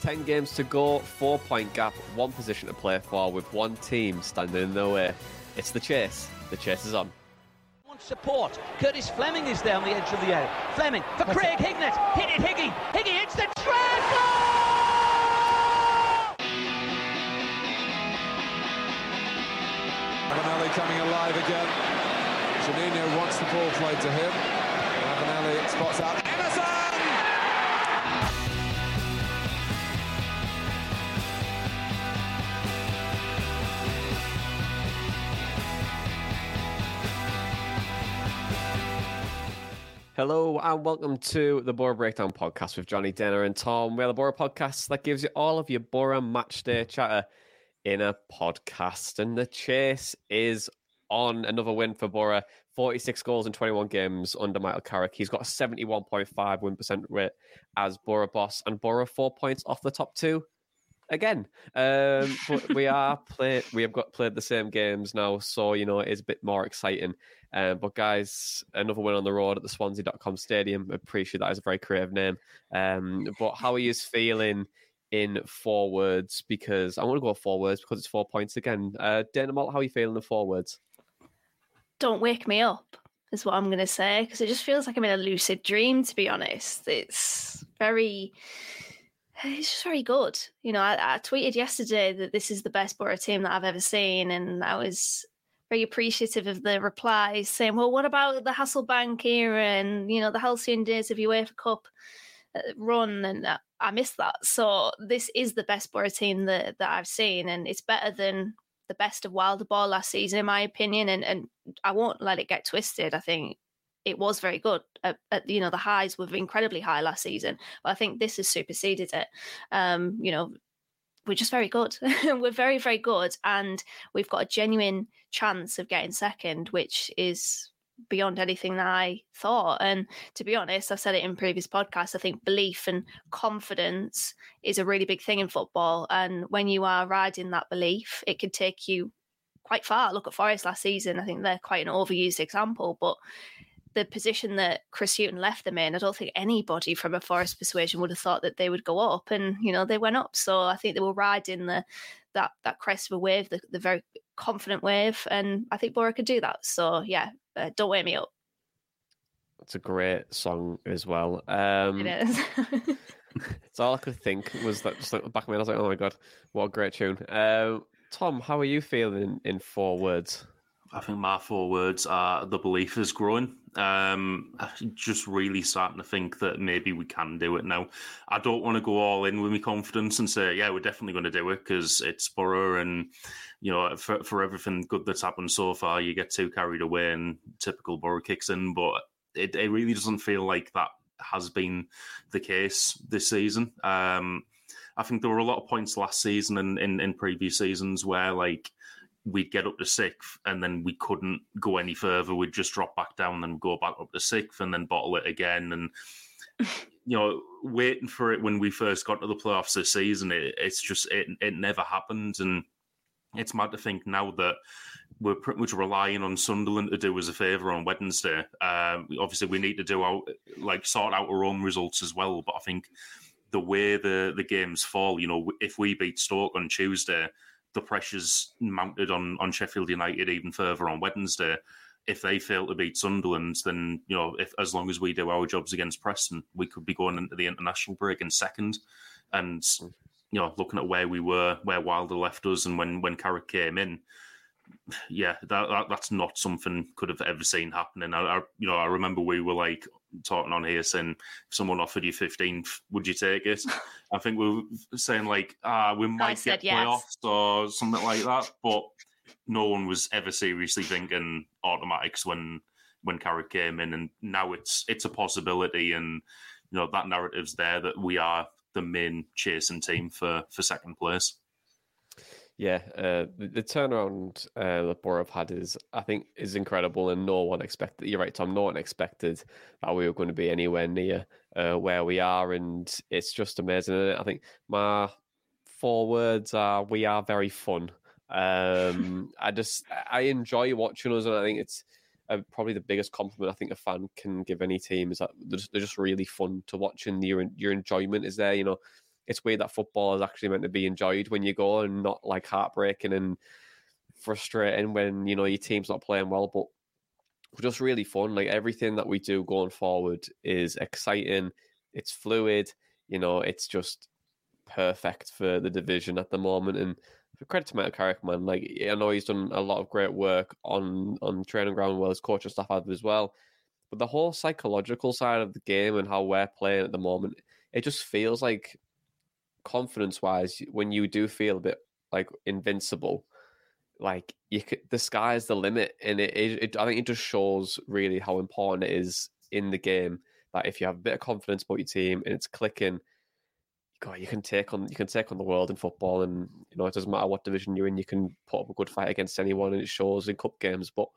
10 games to go, 4-point gap, one position to play for, with one team standing in their way. It's the chase. The chase is on. Support. Curtis Fleming is there on the edge of the area. Fleming for Craig Hignett. Hit it, Higgy. Higgy hits the triangle. Ravanelli coming alive again. Janino wants the ball played to him. Ravanelli spots out. Hello and welcome to the Borough Breakdown Podcast with Johnny, Dana and Tom. We're the Borough Podcast that gives you all of your Borough matchday chatter in a podcast. And the chase is on. Another win for Borough. 46 goals in 21 games under Michael Carrick. He's got a 71.5 win% rate as Borough boss. And Borough 4 points off the top two again. But we have played the same games now. So, you know, it is a bit more exciting. But guys, another win on the road at the Swansea.com Stadium. I'm pretty sure that is a very creative name. But how are you feeling in 4 words? Because I want to go 4 words because it's 4 points again. Dana Malt, how are you feeling in 4 words? Don't wake me up is what I'm going to say, because it just feels like I'm in a lucid dream, to be honest. It's just very good. You know, I tweeted yesterday that this is the best Borough team that I've ever seen, and I was very appreciative of the replies saying, well, what about the Hasselbank era and, you know, the halcyon days of UEFA Cup run? And I miss that. So this is the best Borough team that I've seen, and it's better than the best of Wilder Ball last season, in my opinion. And I won't let it get twisted. I think it was very good. You know, the highs were incredibly high last season, but I think this has superseded it. You know, we're just very good. We're very, very good. And we've got a genuine chance of getting second, which is beyond anything that I thought. And to be honest, I've said it in previous podcasts, I think belief and confidence is a really big thing in football. And when you are riding that belief, it can take you quite far. Look at Forest last season. I think they're quite an overused example, but the position that Chris Hughton left them in, I don't think anybody from a Forest persuasion would have thought that they would go up, and, you know, they went up. So I think they were riding that crest of a wave, the very confident wave, and I think Borough could do that. So, yeah, don't wake me up. That's a great song as well. It is. It's all I could think was that, just like, back of my head, I was like, oh my God, what a great tune. Tom, how are you feeling in 4 words? I think my 4 words are the belief is growing. Just really starting to think that maybe we can do it now. I don't want to go all in with my confidence and say, yeah, we're definitely going to do it, because it's Borough, and, you know, for everything good that's happened so far, you get too carried away and typical Borough kicks in. But it really doesn't feel like that has been the case this season. I think there were a lot of points last season and in previous seasons where, like, we'd get up to 6th and then we couldn't go any further. We'd just drop back down and go back up to 6th and then bottle it again. And, you know, waiting for it when we first got to the playoffs this season, it never happened. And it's mad to think now that we're pretty much relying on Sunderland to do us a favour on Wednesday. Obviously, we need to do sort out our own results as well. But I think the way the games fall, you know, if we beat Stoke on Tuesday, the pressure's mounted on Sheffield United even further on Wednesday. if they fail to beat Sunderland, then, you know, if as long as we do our jobs against Preston, we could be going into the international break in second. And, you know, looking at where we were, where Wilder left us, and when Carrick came in, yeah, that's not something could have ever seen happening. I remember we were like talking on here saying, if someone offered you 15th, would you take it? I think we were saying like, we might get playoffs or something like that. But no one was ever seriously thinking automatics when Carrick came in, and now it's a possibility. And, you know, that narrative's there that we are the main chasing team for second place. Yeah, the turnaround that Borough have had is incredible, and no one expected. You're right, Tom. No one expected that we were going to be anywhere near where we are, and it's just amazing. I think my four words are: we are very fun. I enjoy watching us, and I think it's probably the biggest compliment I think a fan can give any team is that they're just really fun to watch, and your enjoyment is there. You know. It's weird that football is actually meant to be enjoyed when you go, and not like heartbreaking and frustrating when, you know, your team's not playing well, but we're just really fun. Like everything that we do going forward is exciting. It's fluid, you know, it's just perfect for the division at the moment. And for credit to Michael Carrick, man, like I know he's done a lot of great work on training ground, well as coaching staff have as well. But the whole psychological side of the game and how we're playing at the moment, it just feels like, confidence-wise, when you do feel a bit like invincible, like you could, the sky is the limit, and I think it just shows really how important it is in the game that if you have a bit of confidence about your team and it's clicking, God, you can take on the world in football, and you know it doesn't matter what division you're in, you can put up a good fight against anyone, and it shows in cup games. But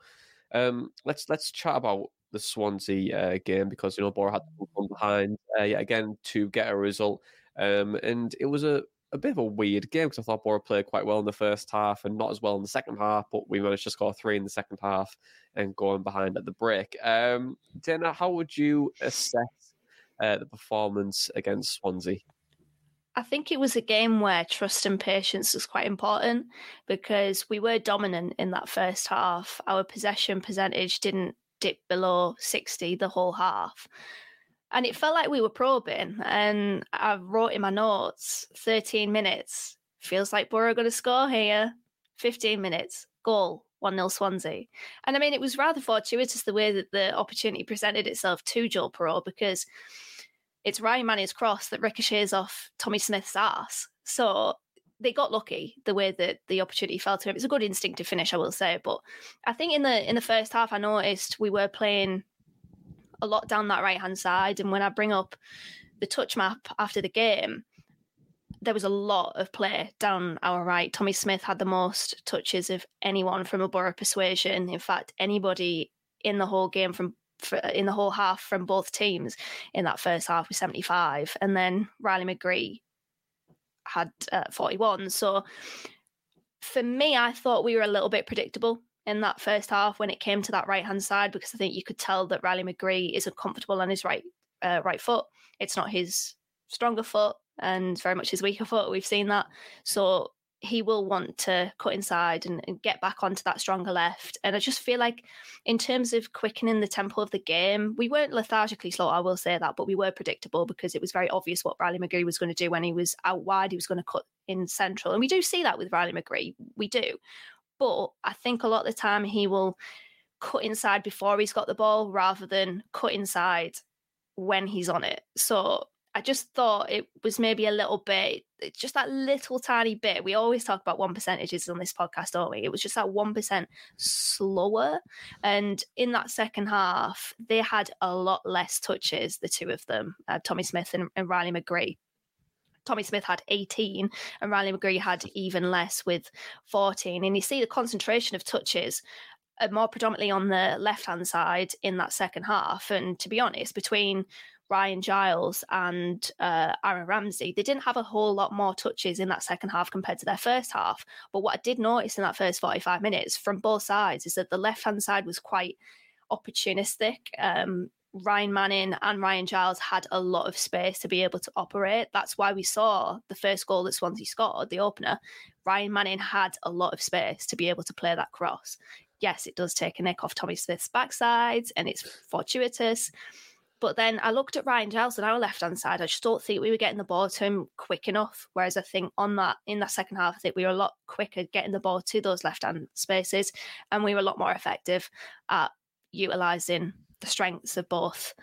let's chat about the Swansea game, because you know Borough had to come behind yet again to get a result. And it was a bit of a weird game, because I thought Borough played quite well in the first half and not as well in the second half, but we managed to score 3 in the second half and going behind at the break. Dana, how would you assess the performance against Swansea? I think it was a game where trust and patience was quite important, because we were dominant in that first half. Our possession percentage didn't dip below 60 the whole half. And it felt like we were probing. And I wrote in my notes, 13 minutes, feels like Borough are going to score here. 15 minutes, goal, 1-0 Swansea. And I mean, it was rather fortuitous the way that the opportunity presented itself to Joel Perreault, because it's Ryan Manny's cross that ricochets off Tommy Smith's arse. So they got lucky the way that the opportunity fell to him. It's a good instinctive finish, I will say. But I think in the first half, I noticed we were playing a lot down that right-hand side. And when I bring up the touch map after the game, there was a lot of play down our right. Tommy Smith had the most touches of anyone from a Borough persuasion. In fact, anybody in the whole game in the whole half from both teams in that first half was 75. And then Riley McGree had 41. So for me, I thought we were a little bit predictable in that first half when it came to that right-hand side, because I think you could tell that Riley McGree isn't comfortable on his right foot. It's not his stronger foot and very much his weaker foot. We've seen that. So he will want to cut inside and get back onto that stronger left. And I just feel like in terms of quickening the tempo of the game, we weren't lethargically slow, I will say that, but we were predictable, because it was very obvious what Riley McGree was going to do when he was out wide. He was going to cut in central. And we do see that with Riley McGree. We do. But I think a lot of the time he will cut inside before he's got the ball rather than cut inside when he's on it. So I just thought it was maybe a little bit, just that little tiny bit. We always talk about 1%s on this podcast, don't we? It was just that 1% slower. And in that second half, they had a lot less touches, the two of them, Tommy Smith and Riley McGree. Tommy Smith had 18 and Riley McGree had even less with 14. And you see the concentration of touches more predominantly on the left-hand side in that second half. And to be honest, between Ryan Giles and Aaron Ramsey, they didn't have a whole lot more touches in that second half compared to their first half. But what I did notice in that first 45 minutes from both sides is that the left-hand side was quite opportunistic. Ryan Manning and Ryan Giles had a lot of space to be able to operate. That's why we saw the first goal that Swansea scored, the opener. Ryan Manning had a lot of space to be able to play that cross. yes, it does take a nick off Tommy Smith's backsides and it's fortuitous. But then I looked at Ryan Giles on our left-hand side. I just don't think we were getting the ball to him quick enough. Whereas I think on that, in that second half, I think we were a lot quicker getting the ball to those left-hand spaces, and we were a lot more effective at utilising the strengths of both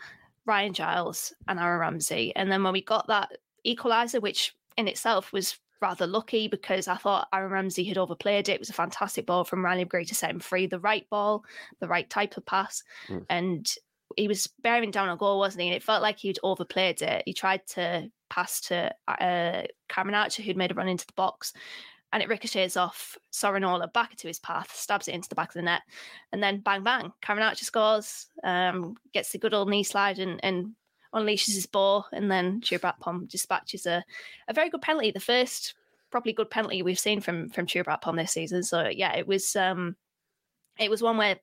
Ryan Giles and Aaron Ramsey. And then when we got that equaliser, which in itself was rather lucky because I thought Aaron Ramsey had overplayed it. It was a fantastic ball from Riley McGree to set him free. The right ball, the right type of pass. And he was bearing down on goal, wasn't he? And it felt like he'd overplayed it. He tried to pass to Cameron Archer, who'd made a run into the box, and it ricochets off Sorinola back into his path, stabs it into the back of the net, and then bang, bang, Cameron Archer scores, gets the good old knee slide and unleashes his ball, and then Chirubratpom dispatches a very good penalty, the first probably good penalty we've seen from Chirubratpom this season. So, yeah, it was one where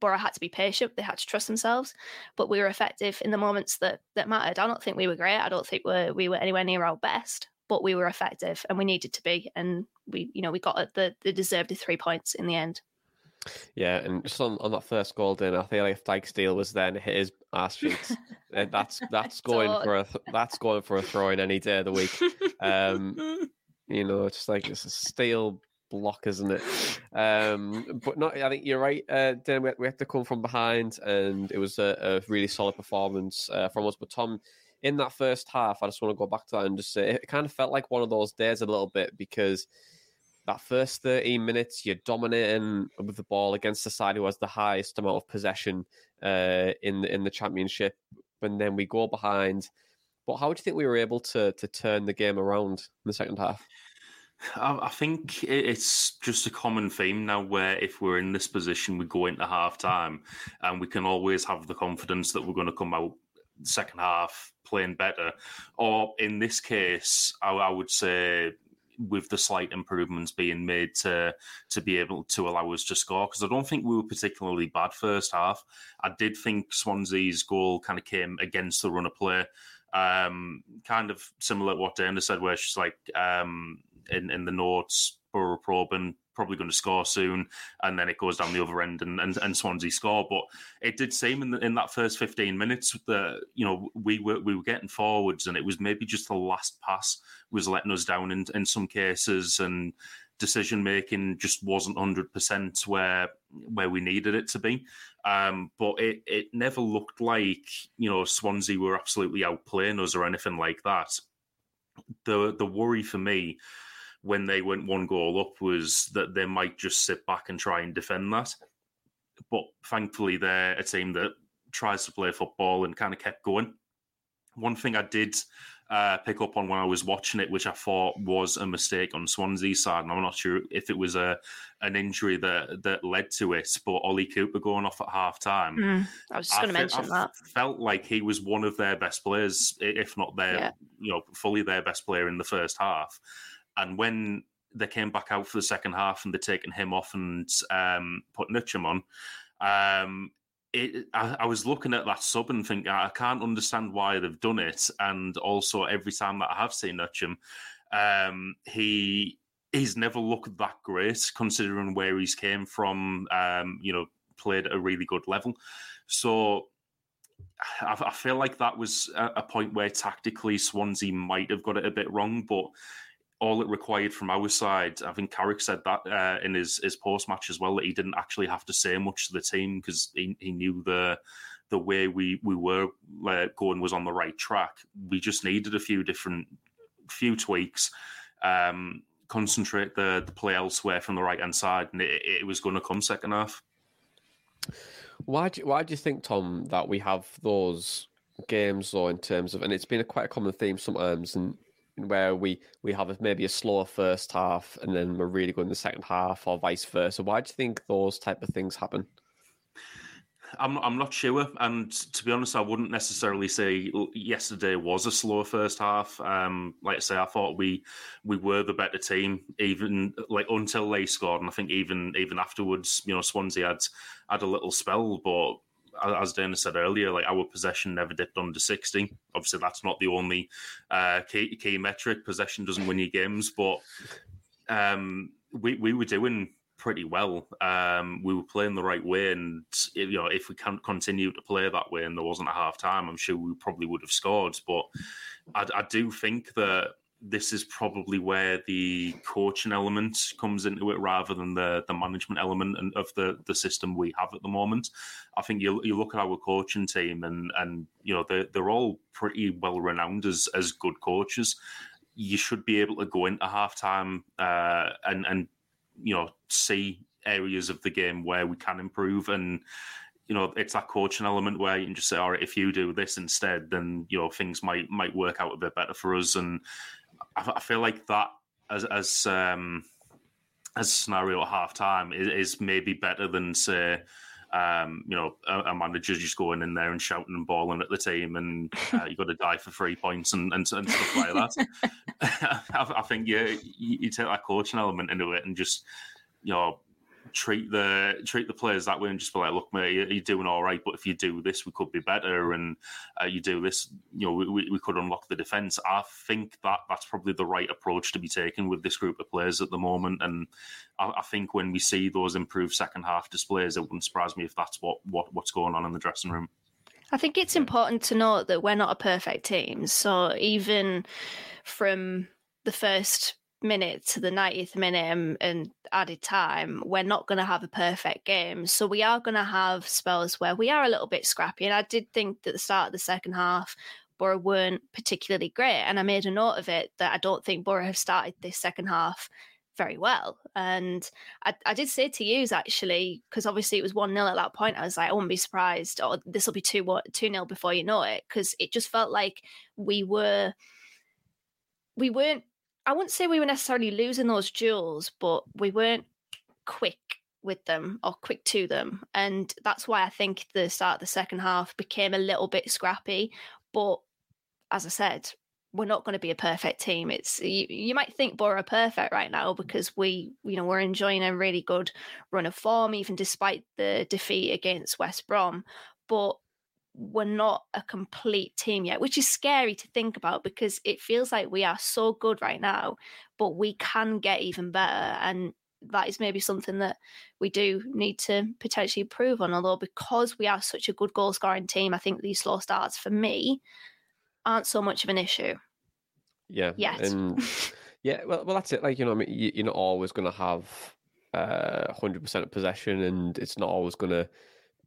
Borough had to be patient. They had to trust themselves, but we were effective in the moments that mattered. I don't think we were great. I don't think we were anywhere near our best, but we were effective and we needed to be. And we got the deserved 3 points in the end. Yeah, and just on that first goal, Dana, I feel like if Dyke Steele was there and hit his ass cheeks, that's going for a throw in any day of the week. Just like it's a Steele block, isn't it? But no, I think you're right, Dan. We had to come from behind, and it was a really solid performance from us. But Tom, in that first half, I just want to go back to that and just say it kind of felt like one of those days a little bit, because that first 13 minutes, you're dominating with the ball against the side who has the highest amount of possession in the championship, and then we go behind. But how do you think we were able to turn the game around in the second half? I think it's just a common theme now where if we're in this position, we go into half-time and we can always have the confidence that we're going to come out second half playing better. Or in this case, I would say with the slight improvements being made to be able to allow us to score, because I don't think we were particularly bad first half. I did think Swansea's goal kind of came against the run of play. Kind of similar to what Dana said, where she's like... In the notes, Borough probing, probably going to score soon, and then it goes down the other end and Swansea score. But it did seem in that first 15 minutes that we were getting forwards, and it was maybe just the last pass was letting us down in some cases, and decision making just wasn't 100% where we needed it to be. But it never looked like Swansea were absolutely outplaying us or anything like that. The worry for me when they went one goal up was that they might just sit back and try and defend that. But thankfully, they're a team that tries to play football and kind of kept going. One thing I did pick up on when I was watching it, which I thought was a mistake on Swansea's side, and I'm not sure if it was an injury that led to it, but Ollie Cooper going off at half-time. I was just going to mention that. Felt like he was one of their best players, if not their, fully their best player in the first half. And when they came back out for the second half and they're taking him off and putting Nutcham on, I was looking at that sub and thinking, I can't understand why they've done it. And also, every time that I have seen Nutcham, he's never looked that great considering where he's came from, played at a really good level. So I feel like that was a point where tactically Swansea might have got it a bit wrong, but all it required from our side, I think Carrick said that in his post-match as well, that he didn't actually have to say much to the team because he knew the way we were going was on the right track. We just needed a few tweaks, concentrate the play elsewhere from the right-hand side, and it was going to come second half. Why do you think, Tom, that we have those games, though, in terms of... And it's been quite a common theme sometimes, and where we have maybe a slower first half and then we're really good in the second half, or vice versa. Why do you think those type of things happen? I'm not sure, and to be honest, I wouldn't necessarily say yesterday was a slower first half. Like I say, I thought we were the better team, even like until they scored, and I think even afterwards, Swansea had a little spell, but. As Dana said earlier, like our possession never dipped under 60. Obviously, that's not the only key metric. Possession doesn't win you games, but we were doing pretty well. We were playing the right way, and you know, if we can continue to play that way, and there wasn't a half time, I'm sure we probably would have scored. But I do think that this is probably where the coaching element comes into it, rather than the management element and of the system we have at the moment. I think you look at our coaching team, and you know, they're all pretty well renowned as good coaches. You should be able to go into halftime and you know, see areas of the game where we can improve. And you know, it's that coaching element where you can just say, all right, if you do this instead, then you know, things might work out a bit better for us. And I feel like that as scenario at halftime is maybe better than say, you know, a manager just going in there and shouting and bawling at the team, and you got to die for 3 points and stuff like that. I think you take that coaching element into it and just, you know, treat the players that way and just be like, look, mate, you're doing all right, but if you do this, we could be better, and you do this, you know, we could unlock the defence. I think that's probably the right approach to be taken with this group of players at the moment, and I think when we see those improved second half displays, it wouldn't surprise me if that's what's going on in the dressing room. I think it's important to note that we're not a perfect team, so even from the first minute to the 90th minute and added time, we're not going to have a perfect game. So we are going to have spells where we are a little bit scrappy. And I did think that the start of the second half, Borough weren't particularly great. And I made a note of it that I don't think Borough have started this second half very well. And I did say to you, actually, because obviously it was 1-0 at that point, I was like, I wouldn't be surprised, or this will be 2-0 before you know it, because it just felt like we weren't, I wouldn't say we were necessarily losing those duels, but we weren't quick with them or quick to them. And that's why I think the start of the second half became a little bit scrappy. But as I said, we're not going to be a perfect team. It's you might think Borough are perfect right now because we're enjoying a really good run of form, even despite the defeat against West Brom. But we're not a complete team yet, which is scary to think about because it feels like we are so good right now, but we can get even better. And that is maybe something that we do need to potentially improve on. Although because we are such a good goal scoring team, I think these slow starts for me aren't so much of an issue. Yeah. Yes. Yeah. Well, that's it. Like, you know, I mean, you're not always going to have 100% of possession, and it's not always going to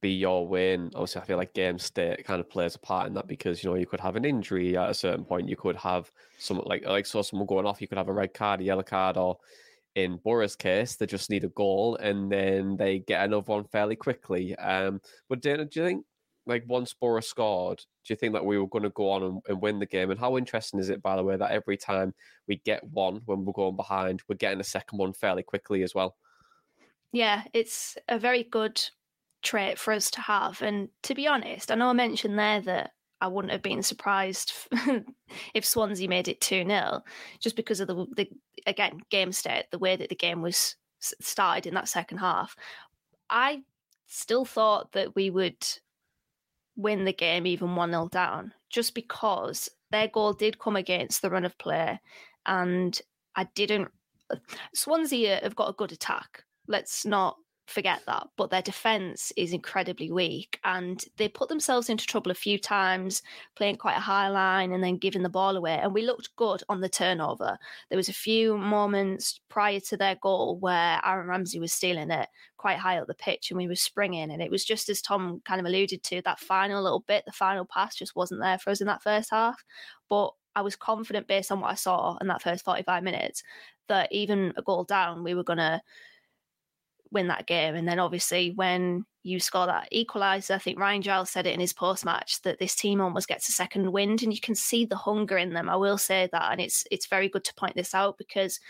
be your way. And obviously I feel like game state kind of plays a part in that, because you know, you could have an injury at a certain point, you could have someone like saw someone going off, you could have a red card, a yellow card, or in Borough's case, they just need a goal and then they get another one fairly quickly. But Dana, do you think like once Borough scored, do you think that we were going to go on and win the game? And how interesting is it, by the way, that every time we get one when we're going behind, we're getting a second one fairly quickly as well? Yeah, it's a very good trait for us to have. And to be honest, I know I mentioned there that I wouldn't have been surprised if Swansea made it 2-0, just because of the again, game state, the way that the game was started in that second half. I still thought that we would win the game even 1-0 down, just because their goal did come against the run of play, and Swansea have got a good attack, let's not forget that, but their defence is incredibly weak, and they put themselves into trouble a few times, playing quite a high line and then giving the ball away. And we looked good on the turnover. There was a few moments prior to their goal where Aaron Ramsey was stealing it quite high up the pitch and we were springing, and it was just, as Tom kind of alluded to, that final little bit, the final pass just wasn't there for us in that first half. But I was confident, based on what I saw in that first 45 minutes, that even a goal down, we were going to win that game. And then obviously when you score that equaliser, I think Ryan Giles said it in his post-match that this team almost gets a second wind, and you can see the hunger in them. I will say that, and it's very good to point this out, because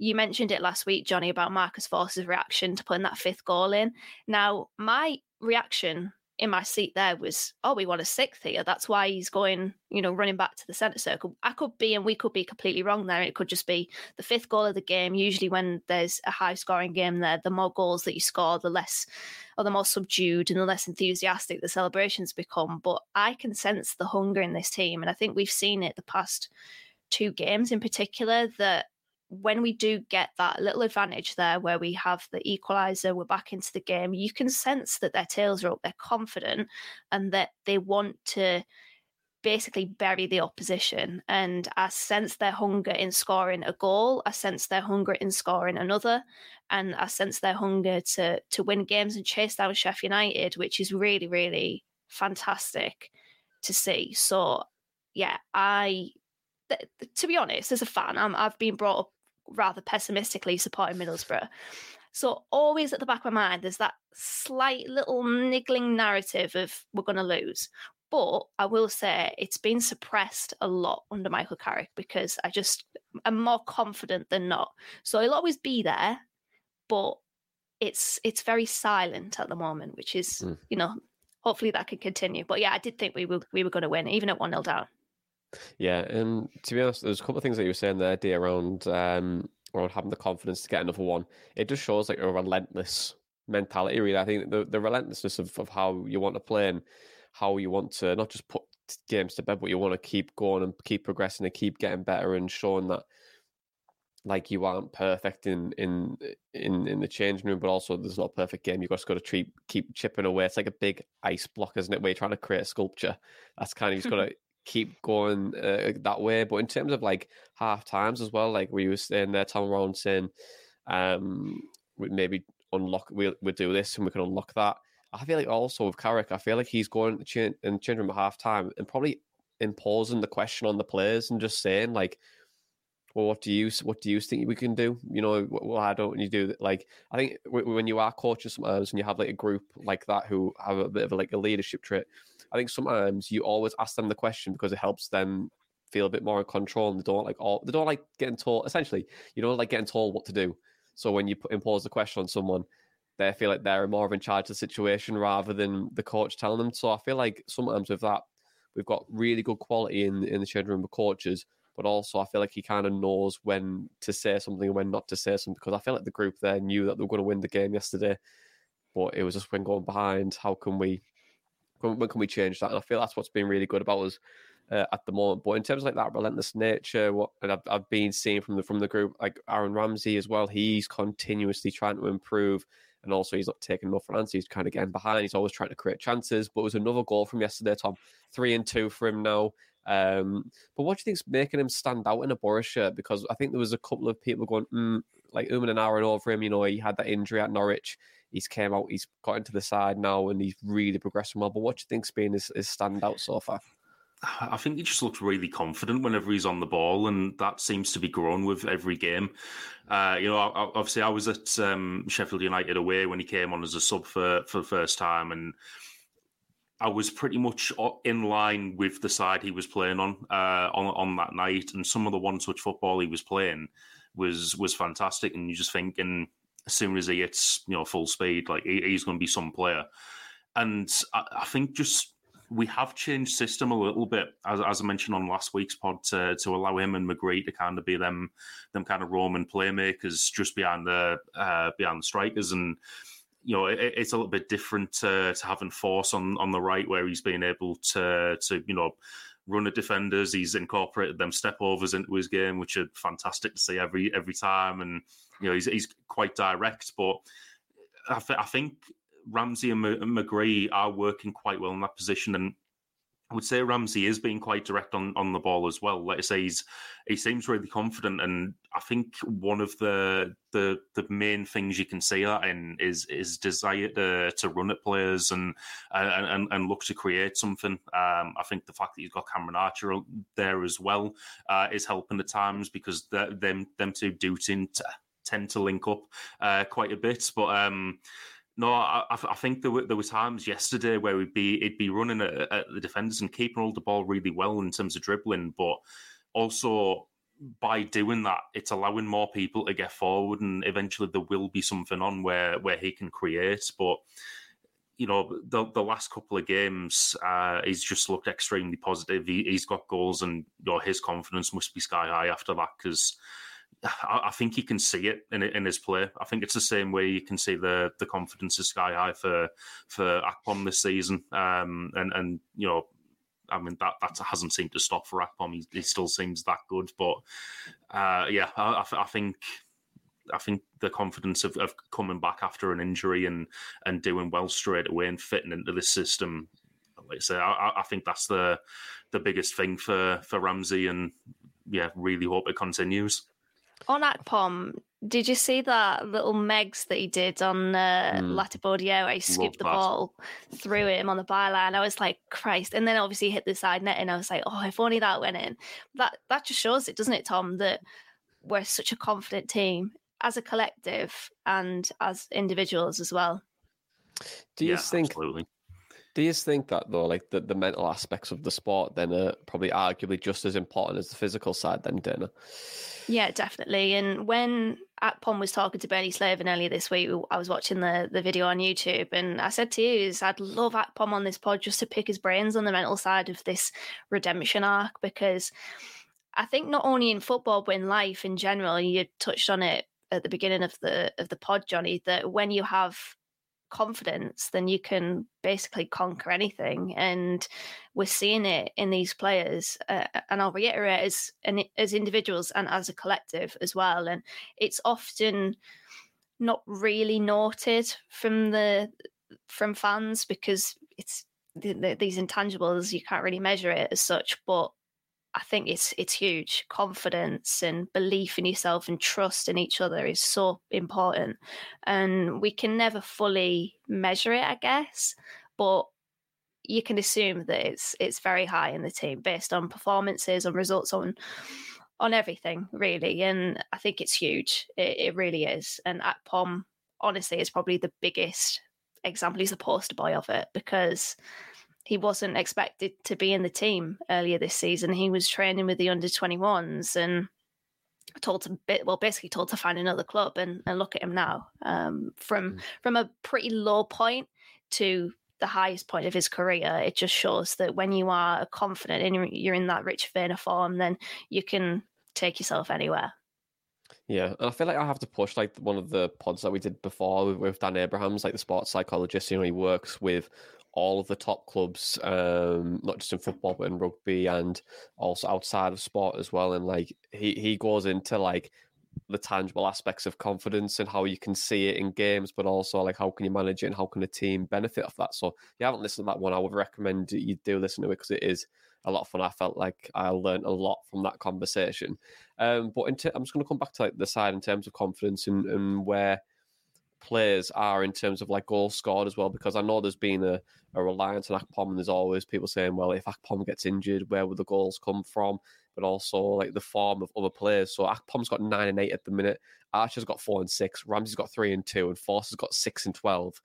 you mentioned it last week, Johnny, about Marcus Forster's reaction to putting that fifth goal in. Now, my reaction in my seat there was, oh, we want a sixth here. That's why he's going, you know, running back to the centre circle. I could be, and we could be completely wrong there. It could just be the fifth goal of the game. Usually when there's a high scoring game there, the more goals that you score, the less, or the more subdued and the less enthusiastic the celebrations become. But I can sense the hunger in this team. And I think we've seen it the past two games in particular, that when we do get that little advantage there where we have the equaliser, we're back into the game, you can sense that their tails are up, they're confident, and that they want to basically bury the opposition. And I sense their hunger in scoring a goal, I sense their hunger in scoring another, and I sense their hunger to win games and chase down Sheffield United, which is really, really fantastic to see. So, yeah, to be honest, as a fan, I've been brought up rather pessimistically supporting Middlesbrough. So always at the back of my mind, there's that slight little niggling narrative of we're going to lose. But I will say it's been suppressed a lot under Michael Carrick because I just am more confident than not. So it'll always be there, but it's very silent at the moment, which is, you know, hopefully that can continue. But yeah, I did think we were going to win, even at 1-0 down. Yeah, and to be honest, there's a couple of things that you were saying there, Dee, around having the confidence to get another one. It just shows like a relentless mentality, really. I think the relentlessness of how you want to play and how you want to not just put games to bed, but you want to keep going and keep progressing and keep getting better and showing that like you aren't perfect in the changing room, but also there's not a perfect game. You've just got to keep chipping away. It's like a big ice block, isn't it? Where you're trying to create a sculpture. That's kind of just got to keep going that way. But in terms of like half times as well, like we were saying there, Tom Round saying, we'll do this and we can unlock that. I feel like also with Carrick, I feel like he's going and changing him at half time and probably imposing the question on the players and just saying like, well, what do you think we can do? You know, why don't you do that? Like, I think when you are coaching sometimes and you have like a group like that who have a bit of a leadership trait, I think sometimes you always ask them the question because it helps them feel a bit more in control, and they don't like getting told. Essentially, you don't like getting told what to do. So when you impose the question on someone, they feel like they're more in charge of the situation rather than the coach telling them. So I feel like sometimes with that, we've got really good quality in the changing room with coaches, but also I feel like he kind of knows when to say something and when not to say something, because I feel like the group there knew that they were going to win the game yesterday, but it was just when going behind, when can we change that? And I feel that's what's been really good about us at the moment. But in terms of like that relentless nature, I've been seeing from the group, like Aaron Ramsey as well, he's continuously trying to improve. And also, he's not taking enough runs. He's kind of getting behind. He's always trying to create chances. But it was another goal from yesterday, Tom. 3-2 for him now. But what do you think's making him stand out in a Borough shirt? Because I think there was a couple of people going, like and ahhing over him. You know, he had that injury at Norwich. He's came out. He's got into the side now, and he's really progressing well. But what do you think's been his standout so far? I think he just looks really confident whenever he's on the ball, and that seems to be growing with every game. Obviously I was at Sheffield United away when he came on as a sub for the first time, and I was pretty much in line with the side he was playing on that night, and some of the one-touch football he was playing was fantastic. And you just think, and as soon as he hits full speed, like he's going to be some player. And I think just. We have changed system a little bit, as I mentioned on last week's pod, to allow him and McGree to kind of be them kind of Roman playmakers just behind the strikers. And it's a little bit different to having force on the right, where he's been able to run at defenders. He's incorporated them step overs into his game, which are fantastic to see every time. And he's quite direct, but I think. Ramsey and McGree are working quite well in that position, and I would say Ramsey is being quite direct on the ball as well. Like I say, he seems really confident, and I think one of the main things you can see that in is his desire to run at players and look to create something. I think the fact that he's got Cameron Archer there as well is helping at times, because them two do tend to link up quite a bit, but. No, I think there were times yesterday where it'd be running at the defenders and keeping all the ball really well in terms of dribbling, but also by doing that, it's allowing more people to get forward, and eventually there will be something on where he can create. But the last couple of games, he's just looked extremely positive. He's got goals, and his confidence must be sky high after that, because. I think you can see it in his play. I think it's the same way you can see the confidence is sky high for Akpom this season, and I mean, that hasn't seemed to stop for Akpom. He still seems that good. But yeah, I think the confidence of coming back after an injury and doing well straight away and fitting into this system, like I say, I think that's the biggest thing for Ramsey, and yeah, really hope it continues. On Akpom, did you see that little megs that he did on Latabaudiere, where he scooped the ball through him on the byline? I was like, Christ. And then obviously he hit the side net, and I was like, oh, if only that went in. That just shows it, doesn't it, Tom, that we're such a confident team as a collective and as individuals as well. Do you think that, though, like the mental aspects of the sport then are probably arguably just as important as the physical side then, Dana? Yeah, definitely. And when Akpom was talking to Bernie Slaven earlier this week, I was watching the video on YouTube, and I said to you, I'd love Akpom on this pod just to pick his brains on the mental side of this redemption arc, because I think not only in football but in life in general, you touched on it at the beginning of the pod, Johnny, that when you have confidence, then you can basically conquer anything, and we're seeing it in these players, and I'll reiterate, as individuals and as a collective as well. And it's often not really noted from fans, because it's these intangibles, you can't really measure it as such, but I think it's huge. Confidence and belief in yourself and trust in each other is so important, and we can never fully measure it, I guess, but you can assume that it's very high in the team based on performances, on results, on everything really. And I think it's huge. It really is. And Akpom, honestly, is probably the biggest example. He's the poster boy of it, because he wasn't expected to be in the team earlier this season. He was training with the under-21s and basically told to find another club, and look at him now. From a pretty low point to the highest point of his career, it just shows that when you are confident and you're in that rich vein of form, then you can take yourself anywhere. Yeah, and I feel like I have to push, like, one of the pods that we did before with Dan Abrahams, like the sports psychologist. You know, he works with all of the top clubs, not just in football but in rugby and also outside of sport as well. And like he goes into like the tangible aspects of confidence and how you can see it in games, but also like how can you manage it and how can a team benefit off that. So if you haven't listened to that one, I would recommend you do listen to it, because it is a lot of fun. I felt like I learned a lot from that conversation. But I'm just going to come back to like the side in terms of confidence and where players are in terms of like goals scored as well, because I know there's been a reliance on Akpom, and there's always people saying, well, if Akpom gets injured, where will the goals come from? But also like the form of other players. So Akpom's got 9 and 8 at the minute. Archer's got 4 and 6. Ramsey's got 3 and 2, and Forster's got 6 and 12,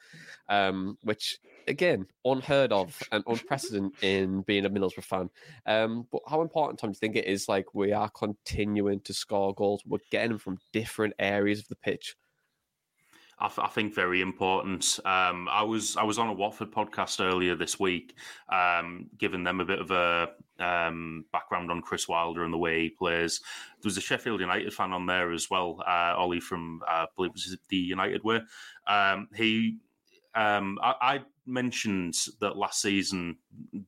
which again, unheard of and unprecedented in being a Middlesbrough fan. But how important, Tom, do you think it is? Like, we are continuing to score goals. We're getting them from different areas of the pitch. I think very important. I was on a Watford podcast earlier this week, giving them a bit of a background on Chris Wilder and the way he plays. There was a Sheffield United fan on there as well, Ollie from, I believe it was the United Way. I mentioned that last season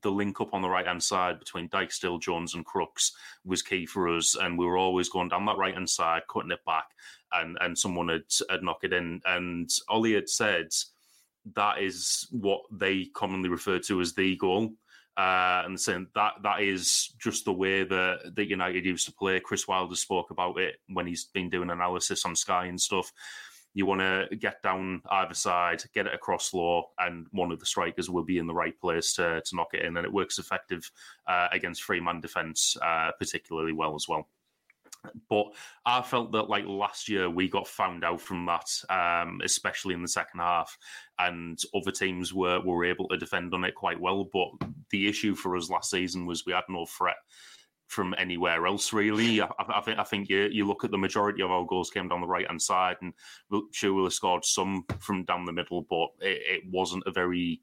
the link up on the right hand side between Dykesdale, Jones and Crooks was key for us, and we were always going down that right hand side, cutting it back, and someone had knocked it in. And Ollie had said that is what they commonly refer to as the goal, and saying that is just the way that United used to play. Chris Wilder spoke about it when he's been doing analysis on Sky and stuff. You want to get down either side, get it across low, and one of the strikers will be in the right place to knock it in. And it works effective against three-man defence particularly well as well. But I felt that, like, last year we got found out from that, especially in the second half, and other teams were able to defend on it quite well. But the issue for us last season was we had no threat from anywhere else, really. I think you look at the majority of our goals came down the right-hand side, and sure, we'll have scored some from down the middle, but it wasn't a very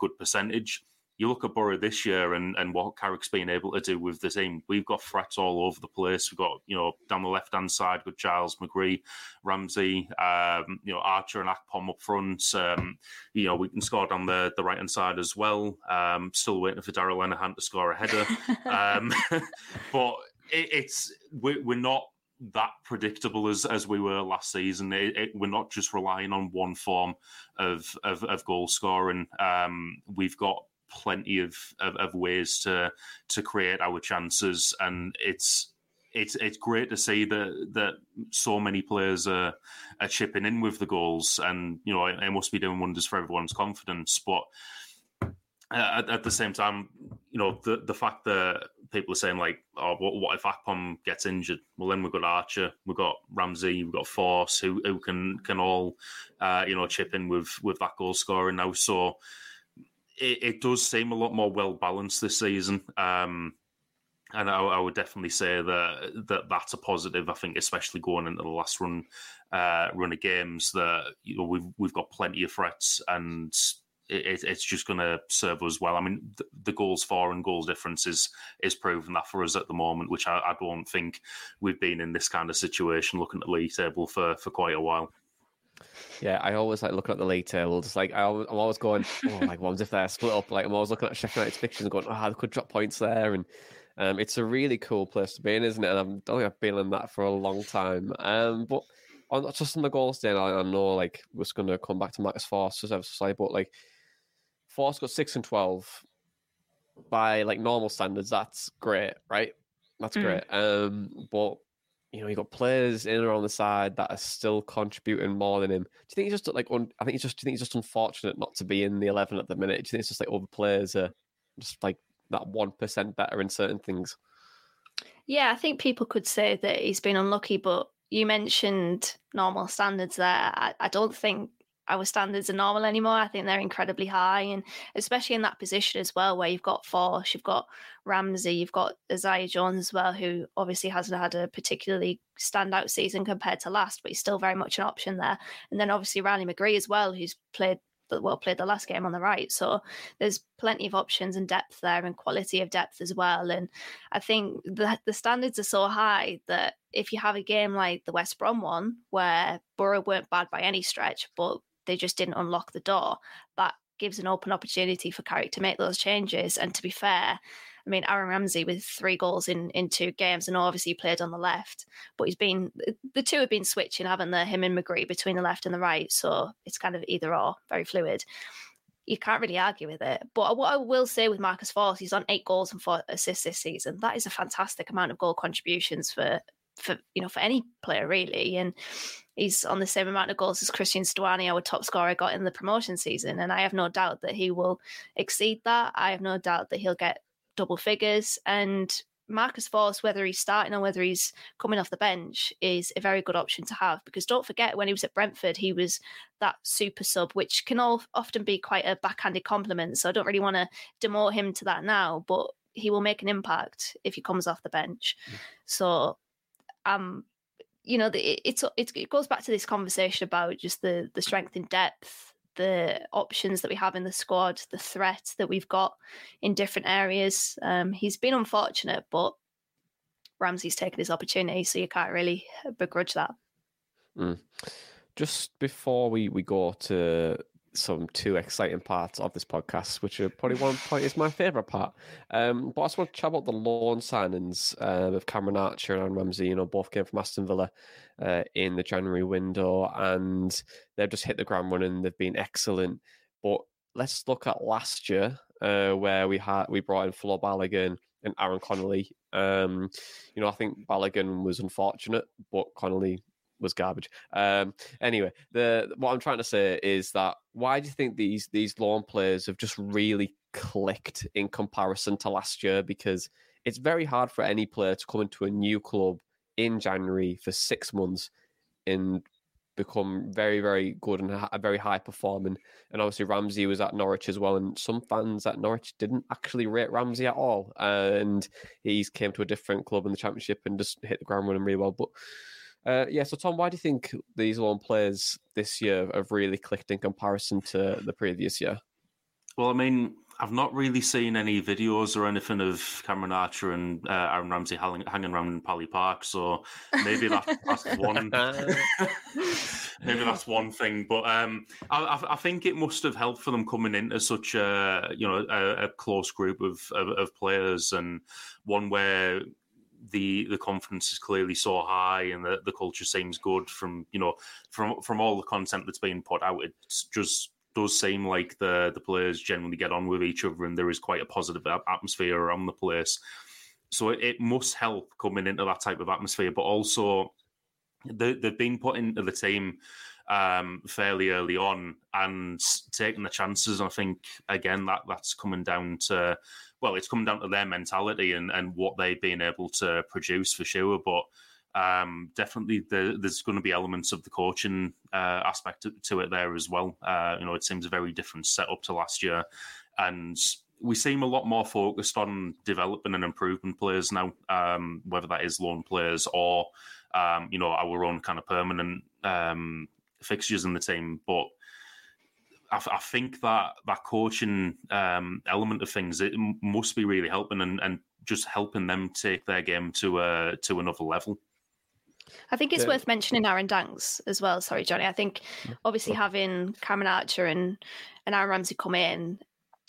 good percentage. you look at Borough this year and what Carrick's been able to do with the team. We've got threats all over the place. We've got, you know, down the left-hand side, good Giles, McGree, Ramsey, you know, Archer and Akpom up front. You know, we can score down the right-hand side as well. Still waiting for Daryl Lenihan to score a header. But we're not that predictable as we were last season. We're not just relying on one form of goal scoring. We've got plenty of ways to create our chances, and it's great to see that so many players are chipping in with the goals, and you know it must be doing wonders for everyone's confidence. But at the same time, you know, the fact that people are saying, like, oh, what if Akpom gets injured? Well, then we've got Archer, we've got Ramsey, we've got Force, who can all, you know, chip in with that goal scoring now. So it does seem a lot more well-balanced this season. And I would definitely say that that's a positive. I think, especially going into the last run of games, that, you know, we've got plenty of threats, and it's just going to serve us well. I mean, the goals for and goal difference is proving that for us at the moment, which I don't think we've been in this kind of situation looking at the league table for quite a while. Yeah, I always like looking at the league table. Just like I'm always going, oh, like, what if they're split up? Like, I'm always looking at Sheffield United's fixtures and going, oh, they could drop points there. And it's a really cool place to be in, isn't it? And I don't think I've been in that for a long time. But just on the goals, then I know, like, we're just going to come back to Marcus Force just ever so slightly, but like, Force got 6 and 12 by like normal standards. That's great, right? That's great. But you know, you got players in or on the side that are still contributing more than him. Do you think he's just like? Do you think he's just unfortunate not to be in the 11 at the minute? Do you think it's just like other players are just like that 1% better in certain things? Yeah, I think people could say that he's been unlucky, but you mentioned normal standards there. I don't think our standards are normal anymore. I think they're incredibly high, and especially in that position as well, where you've got Force, you've got Ramsey, you've got Isaiah Jones as well, who obviously hasn't had a particularly standout season compared to last, but he's still very much an option there. And then obviously Riley McGree as well, who's played the last game on the right. So there's plenty of options and depth there, and quality of depth as well. And I think the standards are so high that if you have a game like the West Brom one, where Borough weren't bad by any stretch, but they just didn't unlock the door, that gives an open opportunity for Carrick to make those changes. And to be fair, I mean, Aaron Ramsey with 3 goals in 2 games, and obviously played on the left, but the two have been switching, haven't they? Him and McGree between the left and the right. So it's kind of either or, very fluid. You can't really argue with it. But what I will say with Marcus Force, he's on 8 goals and 4 assists this season. That is a fantastic amount of goal contributions for any player, really. And he's on the same amount of goals as Christian Stuani, our top scorer, got in the promotion season. And I have no doubt that he will exceed that. I have no doubt that he'll get double figures. And Marcus Force, whether he's starting or whether he's coming off the bench, is a very good option to have, because don't forget, when he was at Brentford, he was that super sub, which can often be quite a backhanded compliment. So I don't really want to demote him to that now, but he will make an impact if he comes off the bench. So you know, it goes back to this conversation about just the strength in depth, the options that we have in the squad, the threat that we've got in different areas. He's been unfortunate, but Ramsey's taken his opportunity, so you can't really begrudge that. Just before we go to some 2 exciting parts of this podcast, which are probably one point is my favourite part. But I just want to chat about the loan signings of Cameron Archer and Aaron Ramsey. You know, both came from Aston Villa in the January window, and they've just hit the ground running. They've been excellent. But let's look at last year, where we brought in Flo Balogun and Aaron Connolly. You know, I think Balogun was unfortunate, but Connolly was garbage. Anyway, what I'm trying to say is that, why do you think these loan players have just really clicked in comparison to last year? Because it's very hard for any player to come into a new club in January for 6 months and become very, very good and very high performing. And obviously Ramsey was at Norwich as well, and some fans at Norwich didn't actually rate Ramsey at all. And he's came to a different club in the Championship and just hit the ground running really well. But yeah, so Tom, why do you think these loan players this year have really clicked in comparison to the previous year? Well, I mean, I've not really seen any videos or anything of Cameron Archer and Aaron Ramsey hanging around in Pally Park, so maybe that's one. Maybe that's one thing. But I think it must have helped for them coming into such a close group of players, and one where the confidence is clearly so high and the culture seems good from all the content that's being put out. It's just does seem like the players generally get on with each other and there is quite a positive atmosphere around the place. So it must help coming into that type of atmosphere, but also they've been put into the team fairly early on and taking the chances. I think, again, that's coming down to, well, it's coming down to their mentality and what they've been able to produce for sure, but definitely there's going to be elements of the coaching aspect to it there as well. It seems a very different setup to last year, and we seem a lot more focused on developing and improving players now, whether that is loan players or our own kind of permanent fixtures in the team. But I think that coaching element of things, it must be really helping and just helping them take their game to another level. I think it's worth mentioning Aaron Danks as well. Sorry, Johnny. I think obviously having Cameron Archer and Aaron Ramsey come in